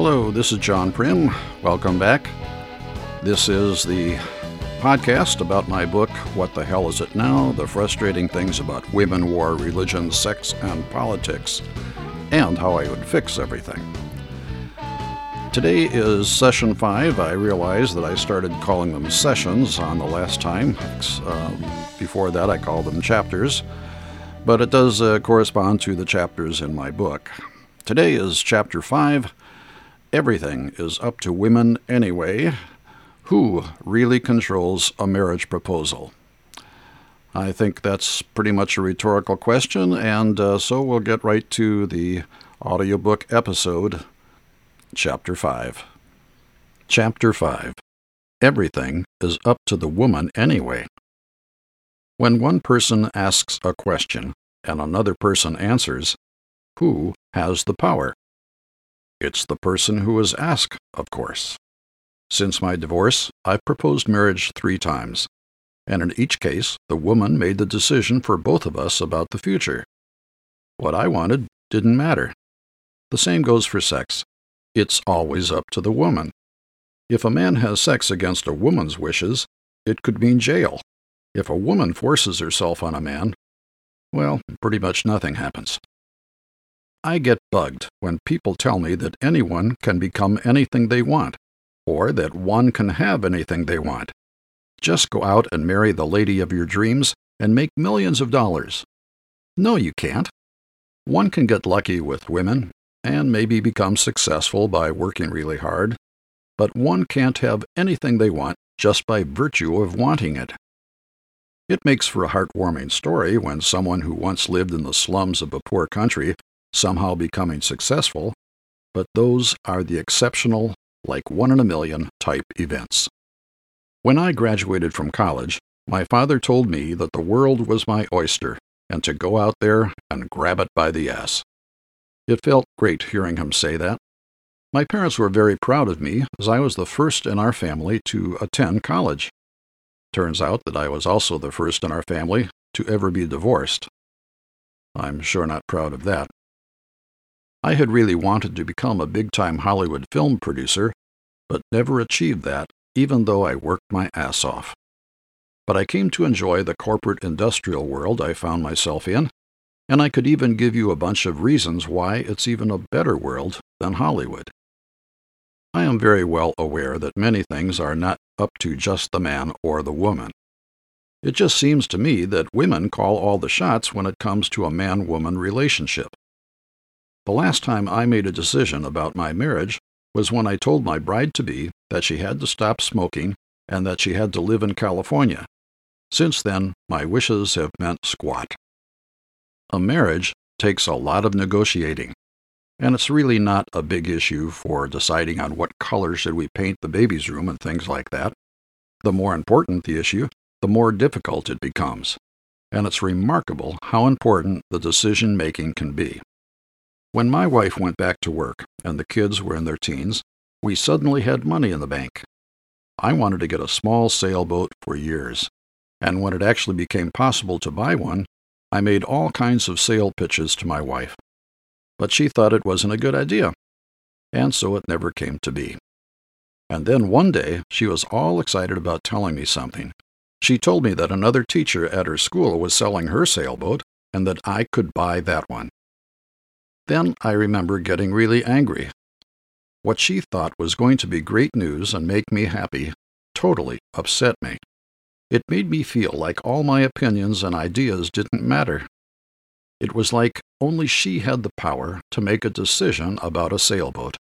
Hello, this is John Prim. Welcome back. This is the podcast about my book, What the Hell Is It Now? The Frustrating Things About Women, War, Religion, Sex, and Politics, and How I Would Fix Everything. Today is session 5. I realize that I started calling them sessions on the last time. Before that, I called them chapters, but it does correspond to the chapters in my book. Today is chapter 5, Everything is Up to Women Anyway. Who really controls a marriage proposal? I think that's pretty much a rhetorical question, and so we'll get right to the audiobook episode, Chapter 5. Chapter 5. Everything is up to the woman anyway. When one person asks a question and another person answers, who has the power? It's the person who is asked, of course. Since my divorce, I've proposed marriage 3 times, and in each case, the woman made the decision for both of us about the future. What I wanted didn't matter. The same goes for sex. It's always up to the woman. If a man has sex against a woman's wishes, it could mean jail. If a woman forces herself on a man, well, pretty much nothing happens. I get bugged when people tell me that anyone can become anything they want, or that one can have anything they want. Just go out and marry the lady of your dreams and make millions of dollars. No, you can't. One can get lucky with women and maybe become successful by working really hard, but one can't have anything they want just by virtue of wanting it. It makes for a heartwarming story when someone who once lived in the slums of a poor country somehow becoming successful, but those are the exceptional, like 1 in a million type events. When I graduated from college, my father told me that the world was my oyster and to go out there and grab it by the ass. It felt great hearing him say that. My parents were very proud of me as I was the first in our family to attend college. Turns out that I was also the first in our family to ever be divorced. I'm sure not proud of that. I had really wanted to become a big-time Hollywood film producer, but never achieved that, even though I worked my ass off. But I came to enjoy the corporate industrial world I found myself in, and I could even give you a bunch of reasons why it's even a better world than Hollywood. I am very well aware that many things are not up to just the man or the woman. It just seems to me that women call all the shots when it comes to a man-woman relationship. The last time I made a decision about my marriage was when I told my bride-to-be that she had to stop smoking and that she had to live in California. Since then, my wishes have meant squat. A marriage takes a lot of negotiating, and it's really not a big issue for deciding on what color should we paint the baby's room and things like that. The more important the issue, the more difficult it becomes, and it's remarkable how important the decision-making can be. When my wife went back to work and the kids were in their teens, we suddenly had money in the bank. I wanted to get a small sailboat for years, and when it actually became possible to buy one, I made all kinds of sale pitches to my wife. But she thought it wasn't a good idea, and so it never came to be. And then one day, she was all excited about telling me something. She told me that another teacher at her school was selling her sailboat and that I could buy that one. Then I remember getting really angry. What she thought was going to be great news and make me happy totally upset me. It made me feel like all my opinions and ideas didn't matter. It was like only she had the power to make a decision about a sailboat.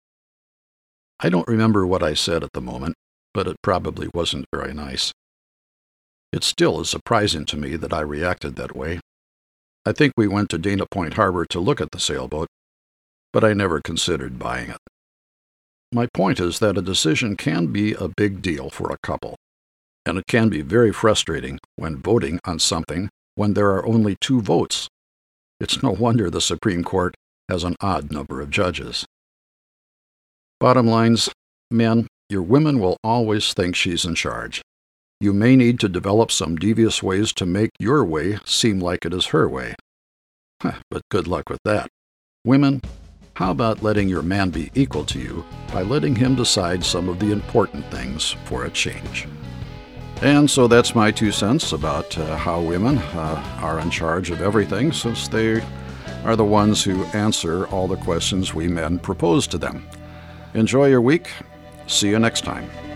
I don't remember what I said at the moment, but it probably wasn't very nice. It still is surprising to me that I reacted that way. I think we went to Dana Point Harbor to look at the sailboat, but I never considered buying it. My point is that a decision can be a big deal for a couple, and it can be very frustrating when voting on something when there are only 2 votes. It's no wonder the Supreme Court has an odd number of judges. Bottom lines, men, your woman will always think she's in charge. You may need to develop some devious ways to make your way seem like it is her way. But good luck with that. Women, How about letting your man be equal to you by letting him decide some of the important things for a change? And so that's my 2 cents about how women are in charge of everything, since they are the ones who answer all the questions we men propose to them. Enjoy your week. See you next time.